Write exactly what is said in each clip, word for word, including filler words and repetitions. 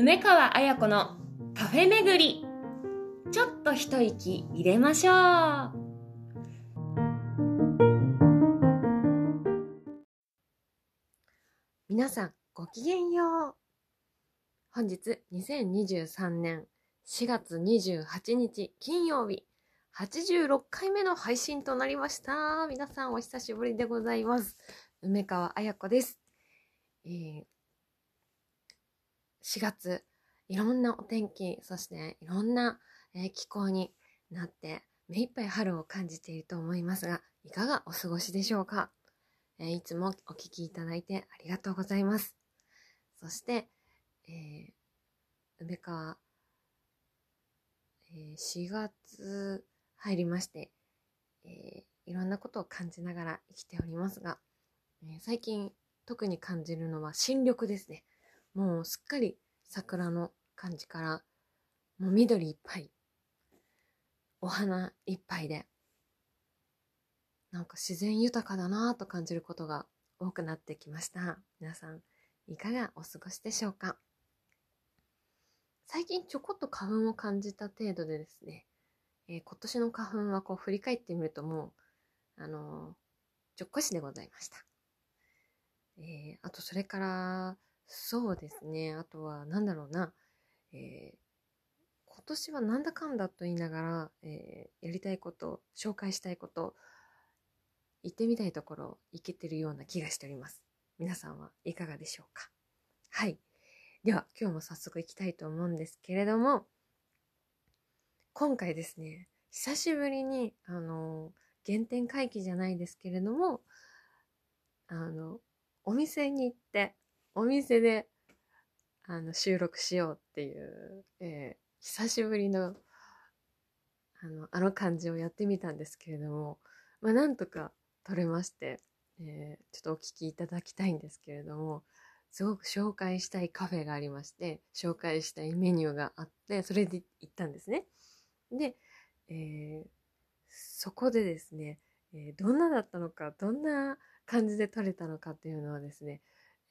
梅川彩子のカフェ巡り、ちょっと一息入れましょう。皆さんごきげんよう。本日にせんにじゅうさんねんしがつにじゅうはちにち金曜日、はちじゅうろっかいめの配信となりました。皆さんお久しぶりでございます。梅川彩子です。えー、しがつ、いろんなお天気、そしていろんな、えー、気候になって目いっぱい春を感じていると思いますが、いかがお過ごしでしょうか。えー、いつもお聞きいただいてありがとうございます。そして、えー、梅川、えー、しがつ入りまして、えー、いろんなことを感じながら生きておりますが、えー、最近特に感じるのは新緑ですね。もうすっかり桜の感じから、もう緑いっぱい、お花いっぱいで、なんか自然豊かだなぁと感じることが多くなってきました。皆さん、いかがお過ごしでしょうか。最近ちょこっと花粉を感じた程度でですね、えー、今年の花粉はこう振り返ってみるともう、あのー、ちょっこしでございました。えー、あとそれから、そうですね、あとはなんだろうな、えー、今年はなんだかんだと言いながら、えー、やりたいこと、紹介したいこと、行ってみたいところ、行けてるような気がしております。皆さんはいかがでしょうか。はい。では、今日も早速行きたいと思うんですけれども、今回ですね、久しぶりに、あのー、原点回帰じゃないですけれども、あの、お店に行って、お店であの収録しようっていう、えー、久しぶりのあの、あの感じをやってみたんですけれども、まあ、なんとか撮れまして、えー、ちょっとお聞きいただきたいんですけれども、すごく紹介したいカフェがありまして、紹介したいメニューがあって、それで行ったんですね。で、えー、そこでですね、えー、どんなだったのか、どんな感じで撮れたのかっていうのはですね、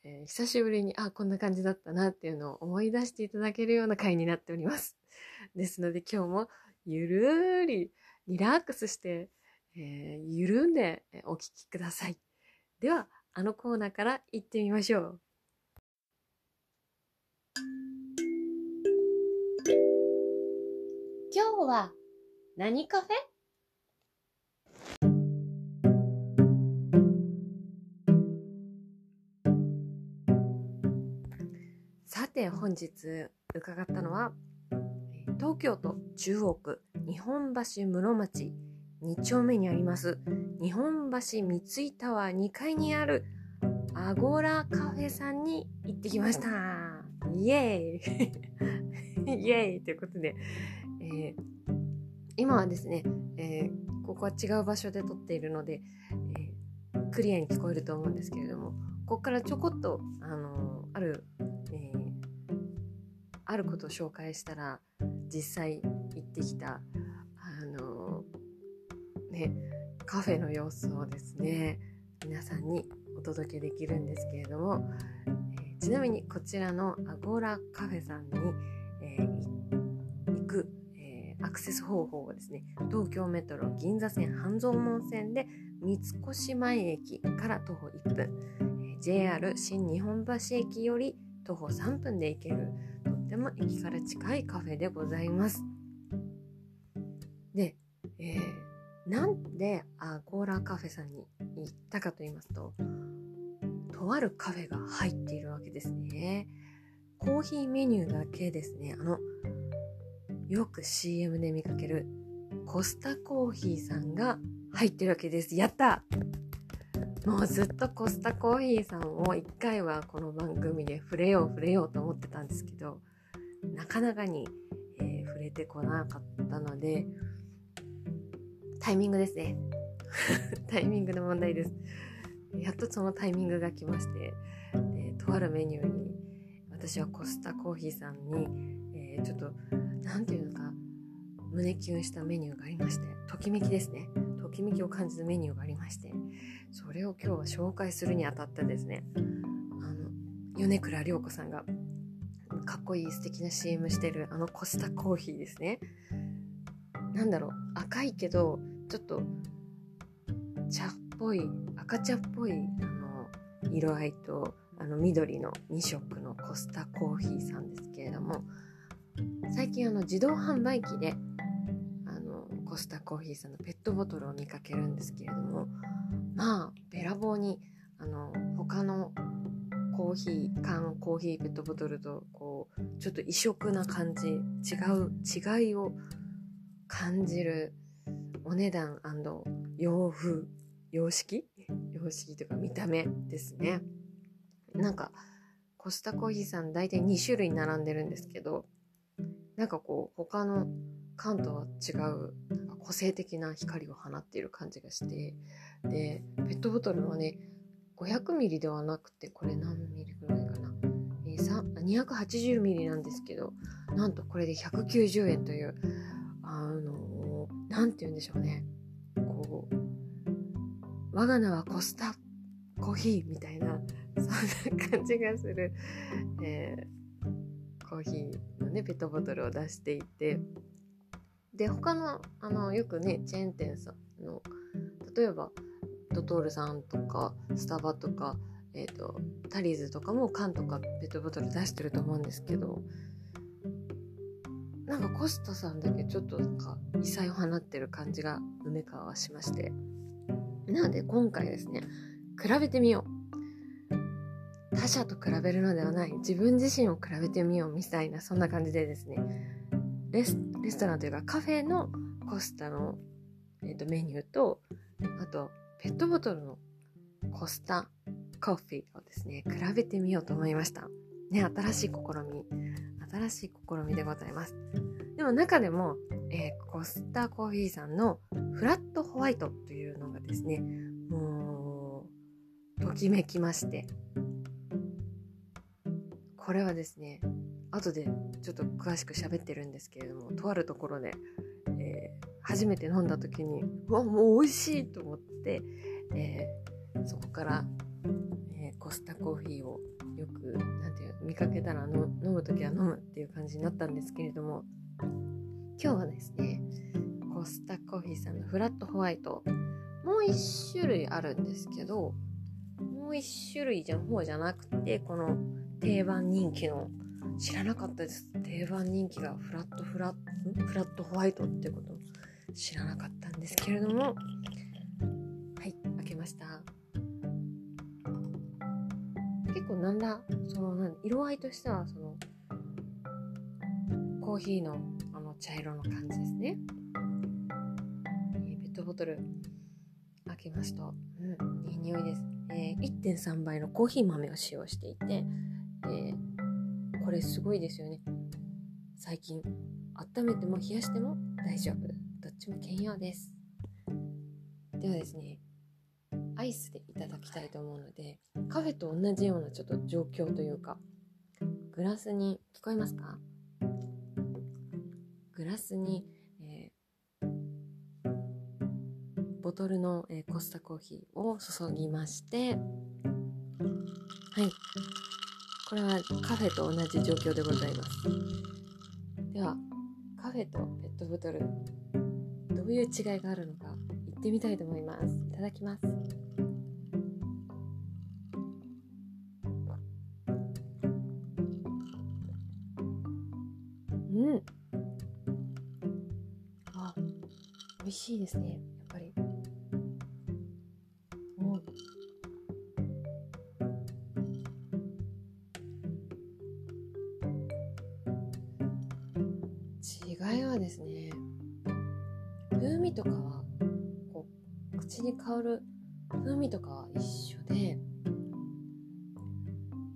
えー、久しぶりに、あ、こんな感じだったなっていうのを思い出していただけるような回になっております。ですので今日もゆるーりリラックスして、えー、緩んでお聞きください。では、あのコーナーから行ってみましょう。今日は何カフェ？さて本日伺ったのは、東京都中央区日本橋室町にちょうめにあります日本橋三井タワーにかいにあるアゴラカフェさんに行ってきました。イエーイイエーイということで、えー、今はですね、えー、ここは違う場所で撮っているので、えー、クリアに聞こえると思うんですけれども、ここからちょこっと、あのー、あるあることを紹介したら、実際行ってきたあのねカフェの様子をですね、皆さんにお届けできるんですけれども、えー、ちなみにこちらのアゴラカフェさんに、えー、行く、えー、アクセス方法はですね、東京メトロ銀座線半蔵門線で三越前駅から徒歩いっぷん、えー、ジェイアール 新日本橋駅より徒歩さんぷんで行ける、とても駅から近いカフェでございます。で、えー、なんでアゴラカフェさんに行ったかと言いますと、とあるカフェが入っているわけですね。コーヒーメニューだけですね、あのよく シーエム で見かけるコスタコーヒーさんが入ってるわけです。やった！もうずっとコスタコーヒーさんを一回はこの番組で触れよう触れようと思ってたんですけど、なかなかに、えー、触れてこなかったので、タイミングですねタイミングの問題です。やっとそのタイミングが来まして、えー、とあるメニューに私はコスタコーヒーさんに、えー、ちょっとなんていうのか胸キュンしたメニューがありまして、ときめきですね、ときめきを感じるメニューがありまして、それを今日は紹介するにあたってですね、あの米倉涼子さんがかっこいい素敵な シーエム してるあのコスタコーヒーですね。なんだろう、赤いけどちょっと茶っぽい、赤茶っぽいあの色合いとあの緑のに色のコスタコーヒーさんですけれども、最近あの自動販売機であのコスタコーヒーさんのペットボトルを見かけるんですけれども、まあべらぼうにあの他のコーヒー缶、コーヒーペットボトルとこうちょっと異色な感じ、違う違いを感じるお値段&洋風、様式様式というか見た目ですね。なんかコスタコーヒーさん大体に種類並んでるんですけど、なんかこう他の缶とは違う個性的な光を放っている感じがして、でペットボトルはねごひゃくミリではなくて、これ何ミリぐらいかな、えー、にひゃくはちじゅうミリなんですけど、なんとこれでひゃくきゅうじゅうえんというあのー、なんて言うんでしょうね、こう我が名はコスタコーヒーみたいなそんな感じがする、えー、コーヒーのねペットボトルを出していて、で他のあのよくねチェーン店さんの、例えばドトールさんとかスタバとか、えーと、タリーズとかも缶とかペットボトル出してると思うんですけど、なんかコスタさんだけちょっとなんか異彩を放ってる感じが梅川はしまして、なので今回ですね、比べてみよう、他者と比べるのではない、自分自身を比べてみようみたいな、そんな感じでですね、レス、レストランというかカフェのコスタの、えーと、メニューと、あとペットボトルのコスタコーヒーをですね、比べてみようと思いました、ね、新しい試み新しい試みでございます。でも中でも、えー、コスタコーヒーさんのフラットホワイトというのがですね、もうときめきまして、これはですね後でちょっと詳しく喋ってるんですけれども、とあるところで、えー、初めて飲んだ時にうわもう美味しいと思って、えー、そこから、えー、コスタコーヒーをよくなんていう見かけたらの飲むときは飲むっていう感じになったんですけれども、今日はですねコスタコーヒーさんのフラットホワイト、もう一種類あるんですけど、もう一種類の方じゃなくて、この定番人気の、知らなかったです、定番人気がフラットフラッフラットホワイトってこと知らなかったんですけれども、はい、開けました。結構なんだそのなん色合いとしてはそのコーヒー の, あの茶色の感じですね。ペットボトル開けました、うん、いい匂いです、えー、いってんさんばいのコーヒー豆を使用していて、えー、これすごいですよね、最近温めても冷やしても大丈夫、どっちも兼用です。ではですね、アイスでいただきたいと思うので、カフェと同じようなちょっと状況というか、グラスに聞こえますか、グラスに、えー、ボトルの、えー、コスタコーヒーを注ぎまして、はい、これはカフェと同じ状況でございます。ではカフェとペットボトルどういう違いがあるのか言ってみたいと思います。いただきます。うん。あ、美味しいですね、やっぱり。うん。違いはですね、風味とかはこう口に香る風味とかは一緒で、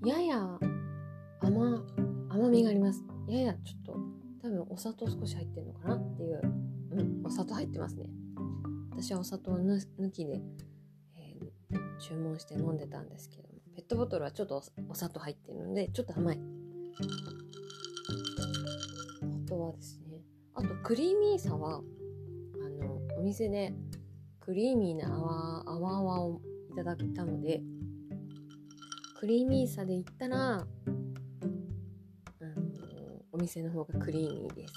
やや 甘, 甘みがあります。ややちょっと多分お砂糖少し入ってるのかなっていう、うん、お砂糖入ってますね。私はお砂糖抜きで、えー、注文して飲んでたんですけども、ペットボトルはちょっと お, お砂糖入ってるのでちょっと甘い。あとはですね、あとクリーミーさはお店でクリーミーな泡泡をいただいたので、クリーミーさで言ったら、うん、店の方がクリーンです。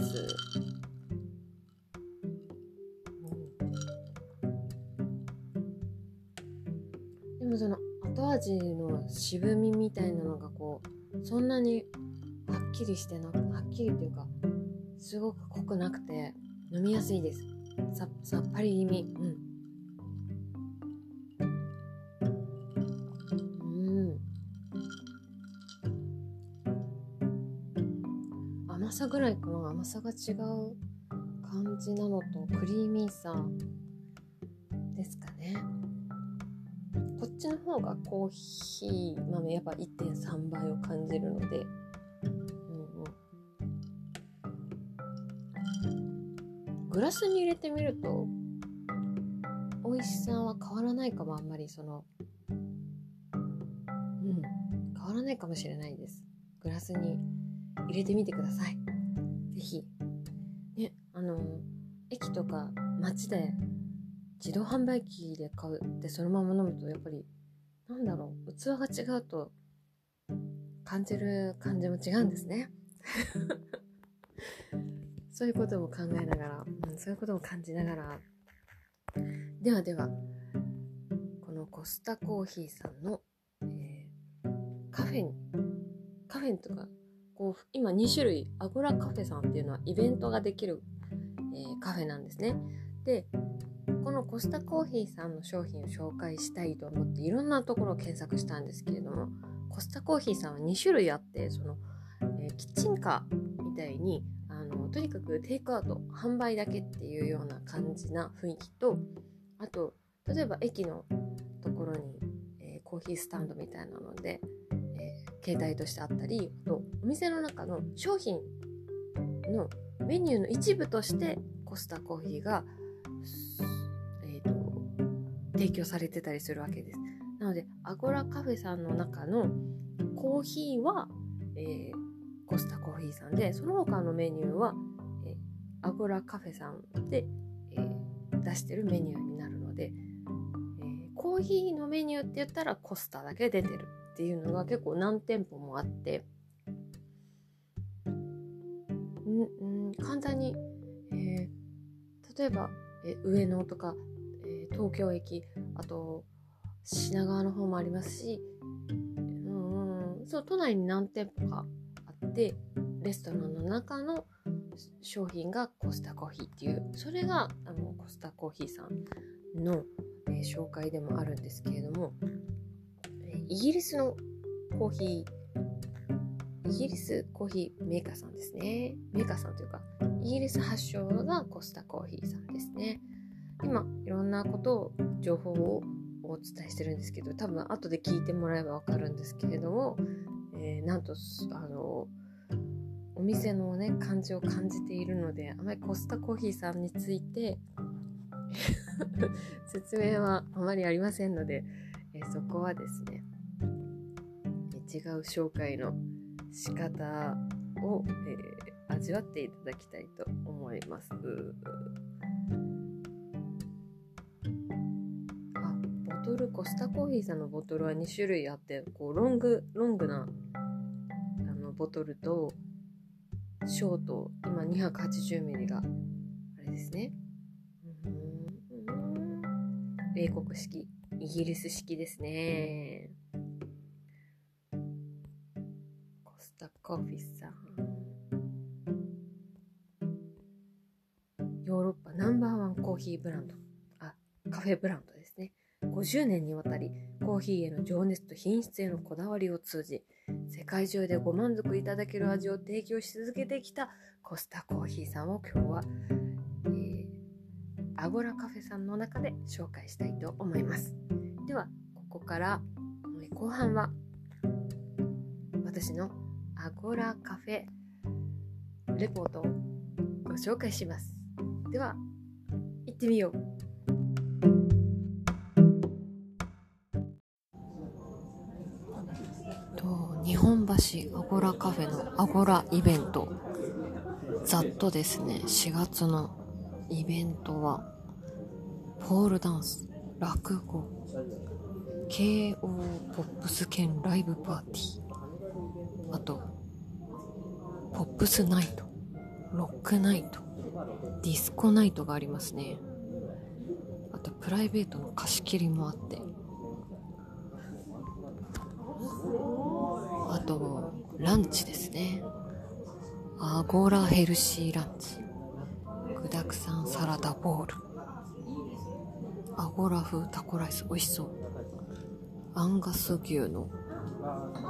うん、でもその後味の渋みみたいなのがこうそんなにはっきりしてなくはっきりというかすごく濃くなくて飲みやすいです。 さ, さっぱり気味、うん甘さぐらいかな。甘さが違う感じなのとクリーミーさですかね。こっちの方がコーヒー豆やっぱ いってんさん 倍を感じるので、うんうん、グラスに入れてみると美味しさは変わらないかもあんまりそのうん変わらないかもしれないです。グラスに入れてみてください。ぜひね、あの駅とか街で自動販売機で買うってそのまま飲むとやっぱりなんだろう器が違うと感じる感じも違うんですね。そういうことも考えながら、うん、そういうことも感じながら、ではではこのコスタコーヒーさんの、えー、カフェにカフェとかこう今に種類アゴラカフェさんっていうのはイベントができる、えー、カフェなんですね。でこのコスタコーヒーさんの商品を紹介したいと思っていろんなところを検索したんですけれども、コスタコーヒーさんはに種類あってその、えー、キッチンカーみたいにあのとにかくテイクアウト販売だけっていうような感じな雰囲気と、あと例えば駅のところに、えー、コーヒースタンドみたいなので携帯としてあったり、あとお店の中の商品のメニューの一部としてコスタコーヒーが、えーと、提供されてたりするわけです。なのでアゴラカフェさんの中のコーヒーは、えー、コスタコーヒーさんで、その他のメニューは、えー、アゴラカフェさんで、えー、出してるメニューになるので、えー、コーヒーのメニューって言ったらコスタだけ出てるっていうのが結構何店舗もあって、んん簡単に、えー、例えば、えー、上野とか、えー、東京駅、あと品川の方もありますし、うんうん、そう都内に何店舗かあってレストランの中の商品がコスタコーヒーっていう、それがあのコスタコーヒーさんの、えー、紹介でもあるんですけれども。イギリスのコーヒー、イギリスコーヒーメーカーさんですね。メーカーさんというか、イギリス発祥がコスタコーヒーさんですね。今、いろんなことを、情報をお伝えしてるんですけど、多分後で聞いてもらえばわかるんですけれども、えー、なんと、あの、お店のね、感じを感じているので、あまりコスタコーヒーさんについて、説明はあまりありませんので、えー、そこはですね、違う紹介の仕方を、えー、味わっていただきたいと思います。あ、ボトルコスタコーヒーさんのボトルはに種類あって、こうロングロングなあのボトルとショート、今にひゃくはちじゅうミリがあれですね。米国式、イギリス式ですね。コーヒーさん、ヨーロッパナンバーワンコーヒーブランド、あ、カフェブランドですね。ごじゅうねんにわたりコーヒーへの情熱と品質へのこだわりを通じ、世界中でご満足いただける味を提供し続けてきたコスタコーヒーさんを今日は、えー、アゴラカフェさんの中で紹介したいと思います。ではここから後半は私のアゴラカフェレポートをご紹介します。では行ってみよう。と日本橋アゴラカフェのアゴライベント、ざっとですねしがつのイベントはポールダンス、落語、慶応ポップス兼ライブパーティー、あとポップスナイト、ロックナイト、ディスコナイトがありますね。あとプライベートの貸し切りもあって、あとランチですね。アゴラヘルシーランチ、具だくさんサラダボウル、アゴラ風タコライス、美味しそう。アンガス牛の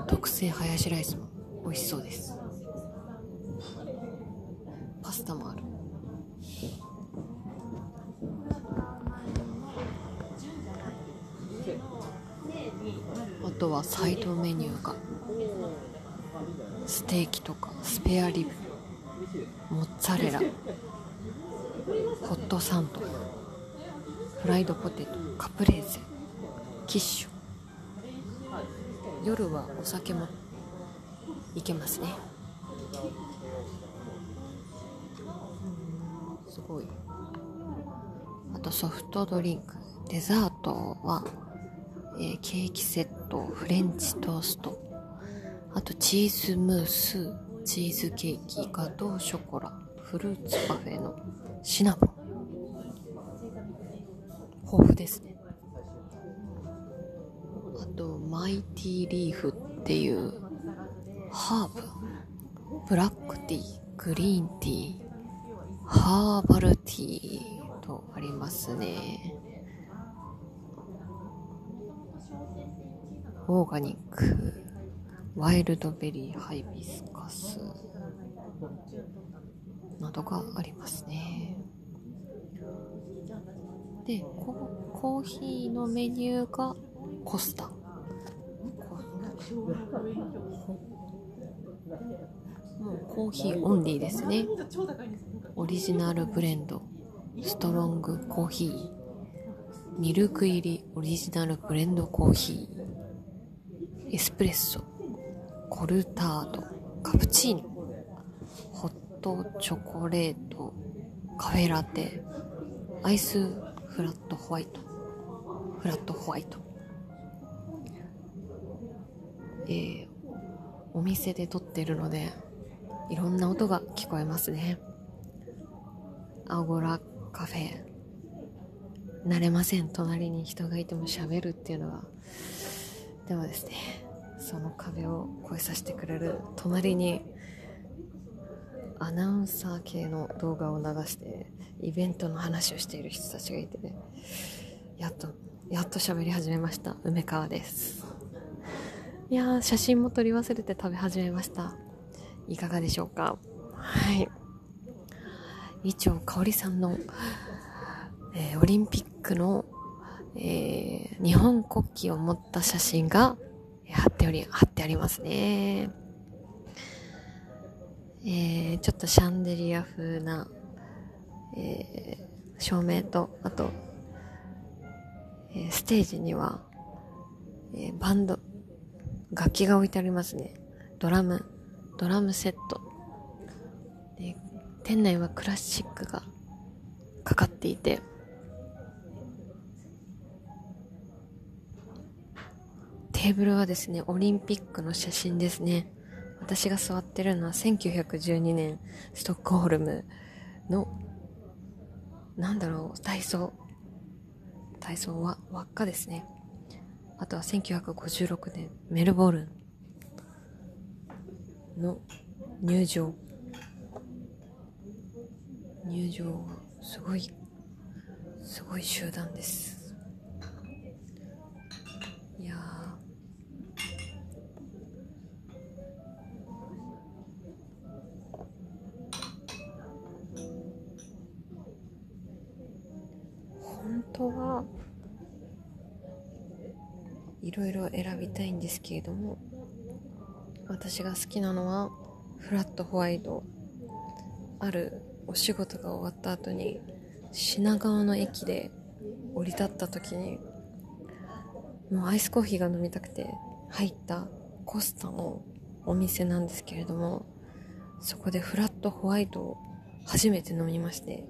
特製ハヤシライスも美味しそうです。パスタもある。あとはサイドメニューがステーキとかスペアリブ、モッツァレラ、ホットサンド、フライドポテト、カプレーゼ、キッシュ。夜はお酒もいけますね。うん、すごい。あとソフトドリンク、デザートは、えー、ケーキセット、フレンチトースト、あとチーズムース、チーズケーキ、ガトーショコラ、フルーツパフェのシナモン。豊富ですね。あとマイティーリーフっていうハーブ、ブラックティー、グリーンティー、ハーバルティーとありますね。オーガニック、ワイルドベリー、ハイビスカスなどがありますね。で、コ, コーヒーのメニューがコスタ。もうコーヒーオンリーですね。オリジナルブレンド、ストロングコーヒー、ミルク入りオリジナルブレンドコーヒー、エスプレッソ、コルタード、カプチーノ、ホットチョコレート、カフェラテ、アイスフラットホワイト、フラットホワイト。えー、お店で撮ってるのでいろんな音が聞こえますね。アゴラカフェ、慣れません。隣に人がいても喋るっていうのは。でもですね、その壁を越えさせてくれる隣にアナウンサー系の動画を流してイベントの話をしている人たちがいて、ね、やっとやっと喋り始めました。梅川です。いやー、写真も撮り忘れて食べ始めました。いかがでしょうか。はい、伊調馨さんの、えー、オリンピックの、えー、日本国旗を持った写真が貼っており貼ってありますね。えー、ちょっとシャンデリア風な、えー、照明と、あと、えー、ステージには、えー、バンド、楽器が置いてありますね。ドラム、ドラムセットで、店内はクラシックがかかっていて、テーブルはですね、オリンピックの写真ですね。私が座ってるのはせんきゅうひゃくじゅうにねんストックホルムの、なんだろう、体操体操は輪っかですね。あとはせんきゅうひゃくごじゅうろくねんメルボルンの入場入場すごいすごい集団です。いやー、本当はいろいろ選びたいんですけれども、私が好きなのはフラットホワイト。あるお仕事が終わった後に品川の駅で降り立った時に、もうアイスコーヒーが飲みたくて入ったコスタのお店なんですけれども、そこでフラットホワイトを初めて飲みまして、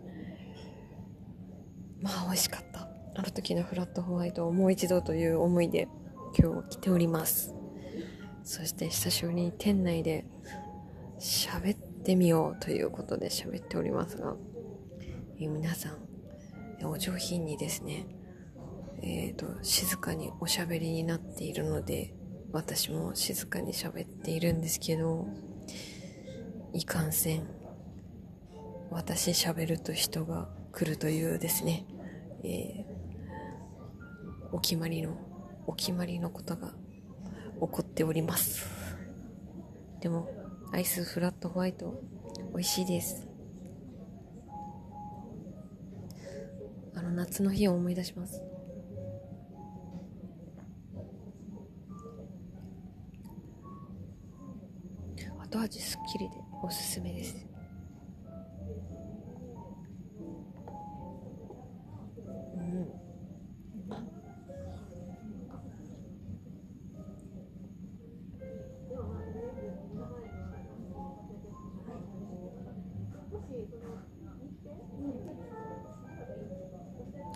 まあ美味しかった。あの時のフラットホワイトをもう一度という思いで今日来ております。そして久しぶりに店内で喋っってみようということで喋っておりますが、え皆さんお上品にですね、えーと、静かにおしゃべりになっているので、私も静かに喋っているんですけど、いかんせん私喋ると人が来るというですね、えー、お決まりのお決まりのことが起こっております。でもアイスフラットホワイト美味しいです。あの夏の日を思い出します。後味すっきりでおすすめです。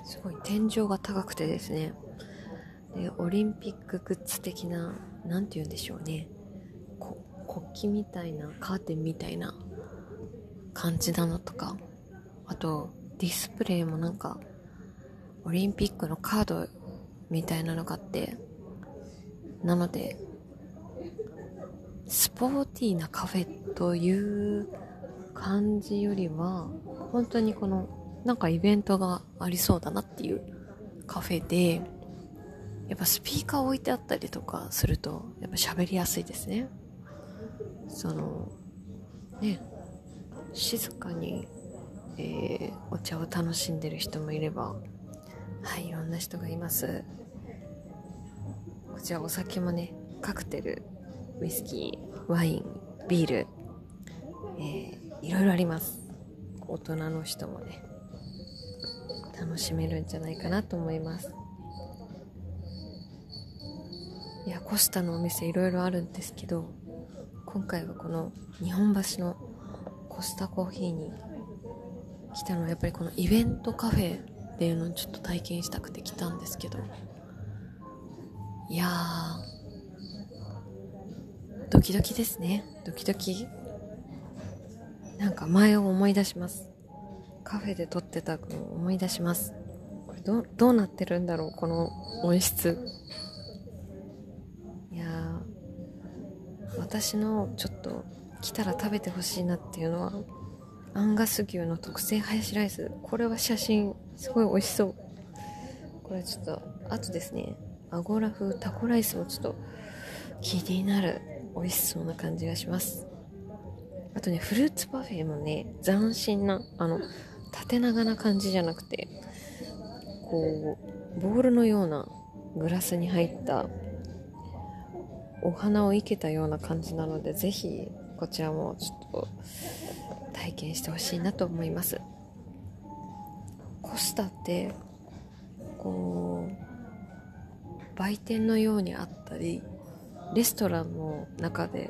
すごい天井が高くてですね、でオリンピックグッズ的な、なんて言うんでしょうね、こ国旗みたいな、カーテンみたいな感じなのとか、あとディスプレイもなんかオリンピックのカードみたいなのがあって、なのでスポーティーなカフェという感じよりは、本当にこのなんかイベントがありそうだなっていうカフェで、やっぱスピーカー置いてあったりとかするとやっぱ喋りやすいですね。そのね、静かに、えー、お茶を楽しんでる人もいれば、はい、いろんな人がいます。こちらお酒もね、カクテル、ウイスキー、ワイン、ビール、えー、いろいろあります。大人の人もね楽しめるんじゃないかなと思います。いや、コスタのお店いろいろあるんですけど、今回はこの日本橋のコスタコーヒーに来たのは、やっぱりこのイベントカフェっていうのをちょっと体験したくて来たんですけど、いやードキドキですね。ドキドキ、なんか前を思い出します。カフェで撮ってたのを思い出します。これ ど, どうなってるんだろう、この音質。いやー、私のちょっと来たら食べてほしいなっていうのはアンガス牛の特製ハヤシライス。これは写真すごい美味しそう。これちょっとあとですね、アゴラ風タコライスもちょっと気になる、美味しそうな感じがします。あとね、フルーツパフェもね、斬新な、あの縦長な感じじゃなくて、こうボールのようなグラスに入ったお花を生けたような感じなので、ぜひこちらもちょっと体験してほしいなと思います。コスタってこう売店のようにあったり、レストランの中で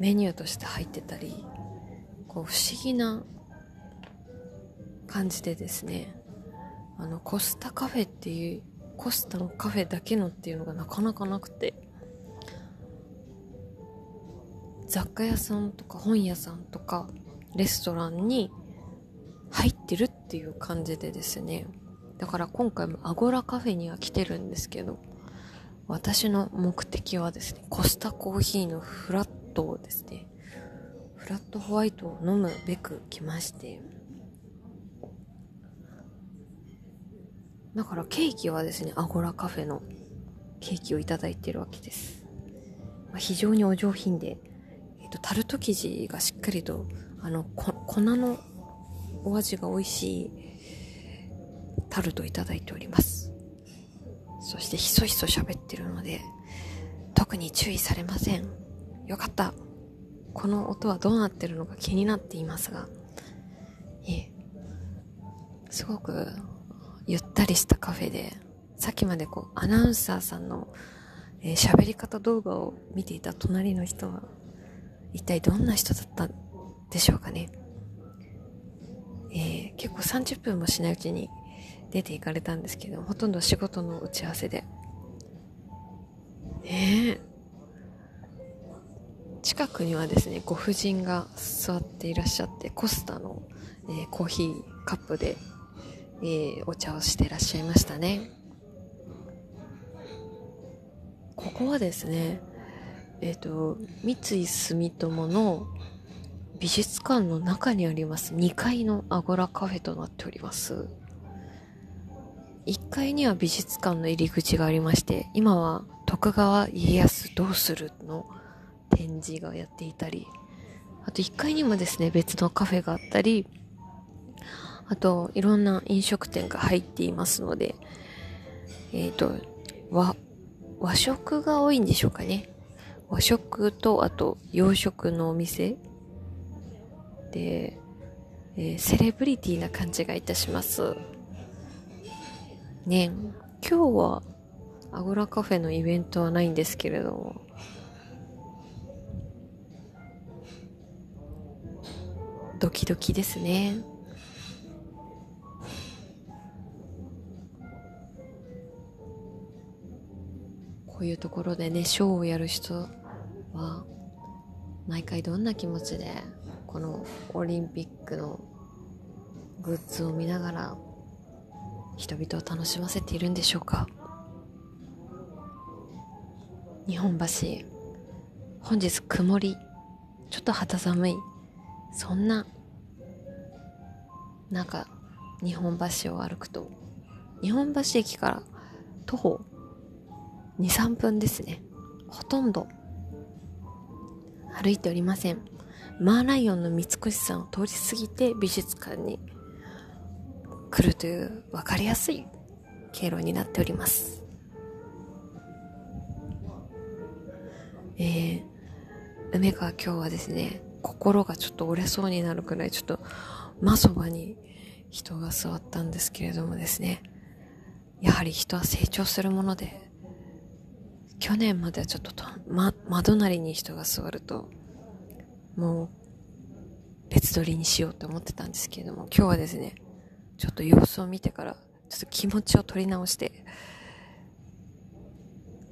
メニューとして入ってたり、こう不思議な感じでですね、あのコスタカフェっていう、コスタのカフェだけのっていうのがなかなかなくて、雑貨屋さんとか本屋さんとかレストランに入ってるっていう感じでですね、だから今回もアゴラカフェには来てるんですけど、私の目的はですね、コスタコーヒーのフラットをですね、フラットホワイトを飲むべく来まして、だからケーキはですね、アゴラカフェのケーキをいただいているわけです。まあ、非常にお上品で、えっと、タルト生地がしっかりと、あのこ粉のお味が美味しいタルトをいただいております。そしてひそひそ喋ってるので特に注意されません。よかった。この音はどうなってるのか気になっていますが、いえ、すごくゆったりしたカフェで、さっきまでこうアナウンサーさんの喋り方動画を見ていた隣の人は一体どんな人だったんでしょうかね。えー、結構さんじゅっぷんもしないうちに出て行かれたんですけど、ほとんど仕事の打ち合わせで、ねえ、近くにはですね、ご婦人が座っていらっしゃって、コスタの、えー、コーヒーカップで、えー、お茶をしていらっしゃいましたね。ここはですね、えっと、三井住友の美術館の中にありますにかいのアゴラカフェとなっております。いっかいには美術館の入り口がありまして、今は徳川家康どうするの展示がやっていたり、あといっかいにもですね、別のカフェがあったり、あといろんな飲食店が入っていますので、えっと、和、和食が多いんでしょうかね。和食とあと洋食のお店で、えー、セレブリティな感じがいたします。ね、今日はアゴラカフェのイベントはないんですけれども、ドキドキですね。こういうところでね、ショーをやる人は毎回どんな気持ちでこのオリンピックのグッズを見ながら人々を楽しませているんでしょうか。日本橋、本日曇り、ちょっと肌寒い、そんな中、日本橋を歩くと、日本橋駅から徒歩に、さんぷんですね。ほとんど歩いておりません。マーライオンの三越さんを通り過ぎて美術館に来るという分かりやすい経路になっております。えー、梅川今日はですね、心がちょっと折れそうになるくらいちょっと真そばに人が座ったんですけれどもですね、やはり人は成長するもので、去年まではちょっとと、ま、窓なりに人が座るともう別撮りにしようと思ってたんですけれども、今日はですね、ちょっと様子を見てからちょっと気持ちを取り直して、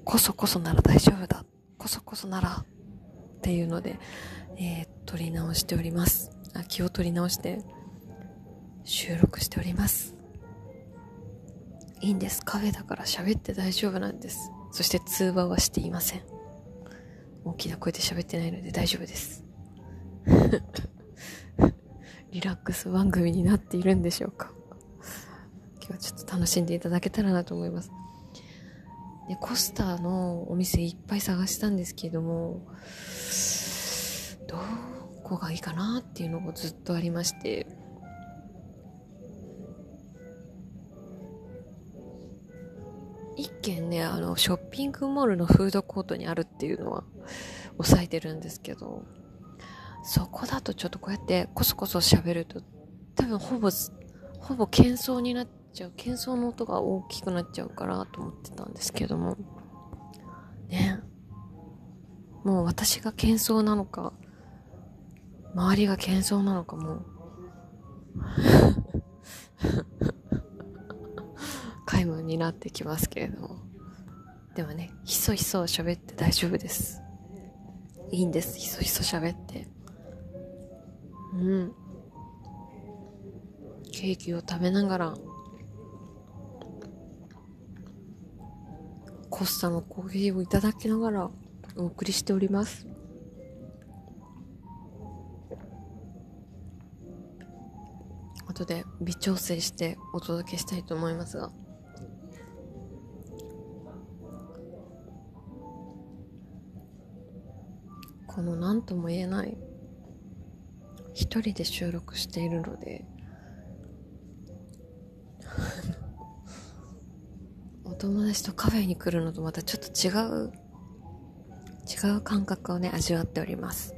こそこそなら大丈夫だ、こそこそならっていうので、えー、取り直しております。あ、気を取り直して収録しております。いいんです、カフェだから喋って大丈夫なんです。そして通話はしていません。大きな声で喋ってないので大丈夫ですリラックス番組になっているんでしょうか。今日はちょっと楽しんでいただけたらなと思います。で、コスターのお店いっぱい探したんですけれども、どこがいいかなっていうのがずっとありまして、一軒ね、あのショッピングモールのフードコートにあるっていうのは押さえてるんですけど、そこだとちょっとこうやってコソコソ喋ると多分ほぼほぼ喧騒になっちゃう、喧騒の音が大きくなっちゃうからと思ってたんですけどもね、もう私が喧騒なのか周りが喧騒なのかもう皆無になってきますけれども、でもね、ひそひそ喋って大丈夫です。いいんです、ひそひそ喋って。うん、ケーキを食べながらコスタのコーヒーをいただきながらお送りしております。後で微調整してお届けしたいと思いますが、この何とも言えない、一人で収録しているのでお友達とカフェに来るのとまたちょっと違う違う感覚をね、味わっております。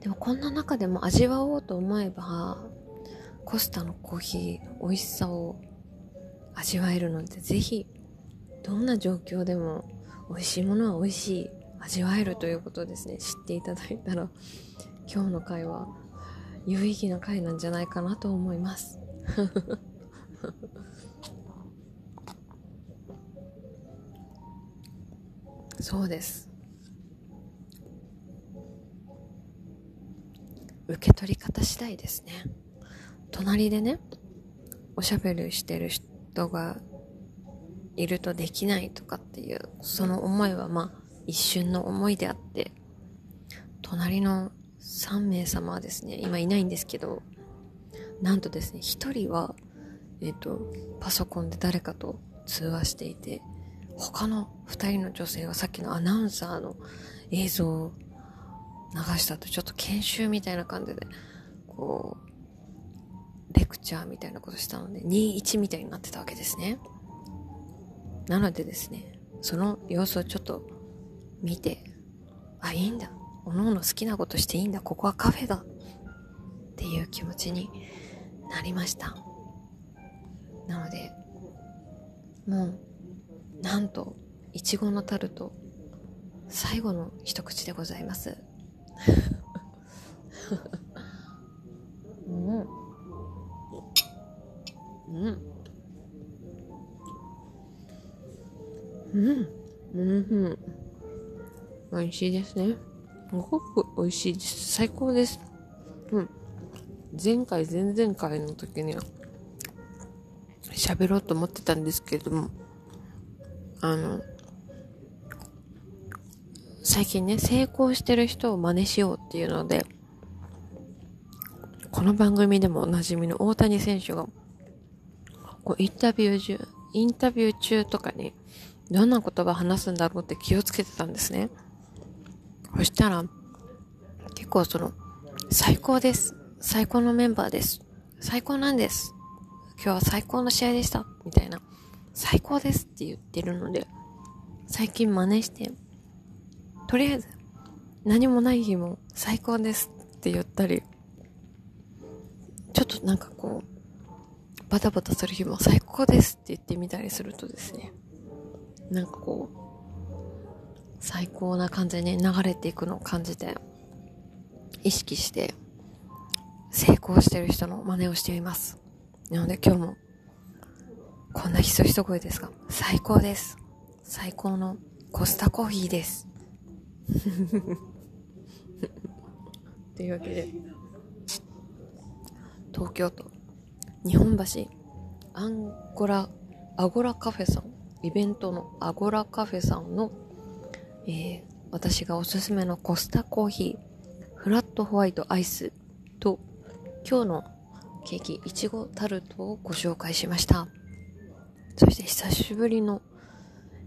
でもこんな中でも味わおうと思えばコスタのコーヒー、美味しさを味わえるので、ぜひどんな状況でも美味しいものは美味しい、味わえるということをですね、知っていただいたら今日の回は有意義な回なんじゃないかなと思いますそうです、受け取り方次第ですね。隣でね、おしゃべりしてる人がいるとできないとかっていう、その思いはまあ一瞬の思いであって、隣のさんめいさまはですね、今いないんですけど、なんとですね、ひとりは、えっと、パソコンで誰かと通話していて、他のふたりの女性はさっきのアナウンサーの映像を流したと、ちょっと研修みたいな感じで、こう、レクチャーみたいなことしたので、にたいいちみたいになってたわけですね。なのでですね、その様子をちょっと見て、あ、いいんだ。おのおの好きなことしていいんだ。ここはカフェだ。っていう気持ちになりました。なので、もう、なんと、いちごのタルト、最後の一口でございます。うん。うん。うん。うん。美味しいですね。すごく美味しいです。最高です。うん。前回、前々回の時には、喋ろうと思ってたんですけれども、あの、最近ね、成功してる人を真似しようっていうので、この番組でもおなじみの大谷選手が、こうインタビュー中、インタビュー中とかに、どんな言葉話すんだろうって気をつけてたんですね。そしたら、結構その、最高です。最高のメンバーです。最高なんです。今日は最高の試合でした。みたいな。最高ですって言ってるので、最近真似して、とりあえず、何もない日も最高ですって言ったり、ちょっとなんかこう、バタバタする日も最高ですって言ってみたりするとですね、なんかこう、最高な感じに流れていくのを感じて、意識して、成功してる人の真似をしています。なので今日も、こんなひそひそ声ですが、最高です。最高のコスタコーヒーです。というわけで、東京都、日本橋、アンゴラ、アゴラカフェさん、イベントのアゴラカフェさんの、えー、私がおすすめのコスタコーヒーフラットホワイトアイスと今日のケーキいちごタルトをご紹介しました。そして久しぶりの、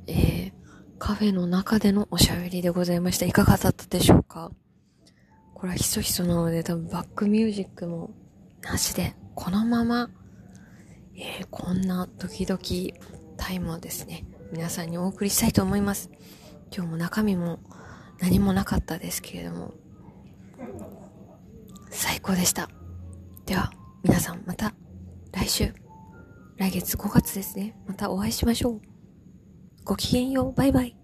えー、カフェの中でのおしゃべりでございました。いかがだったでしょうか。これはひそひそなので多分バックミュージックもなしでこのまま、えー、こんなドキドキタイムをですね、皆さんにお送りしたいと思います。今日も中身も何もなかったですけれども、最高でした。では、皆さんまた来週、来月ごがつですね、またお会いしましょう。ごきげんよう、バイバイ。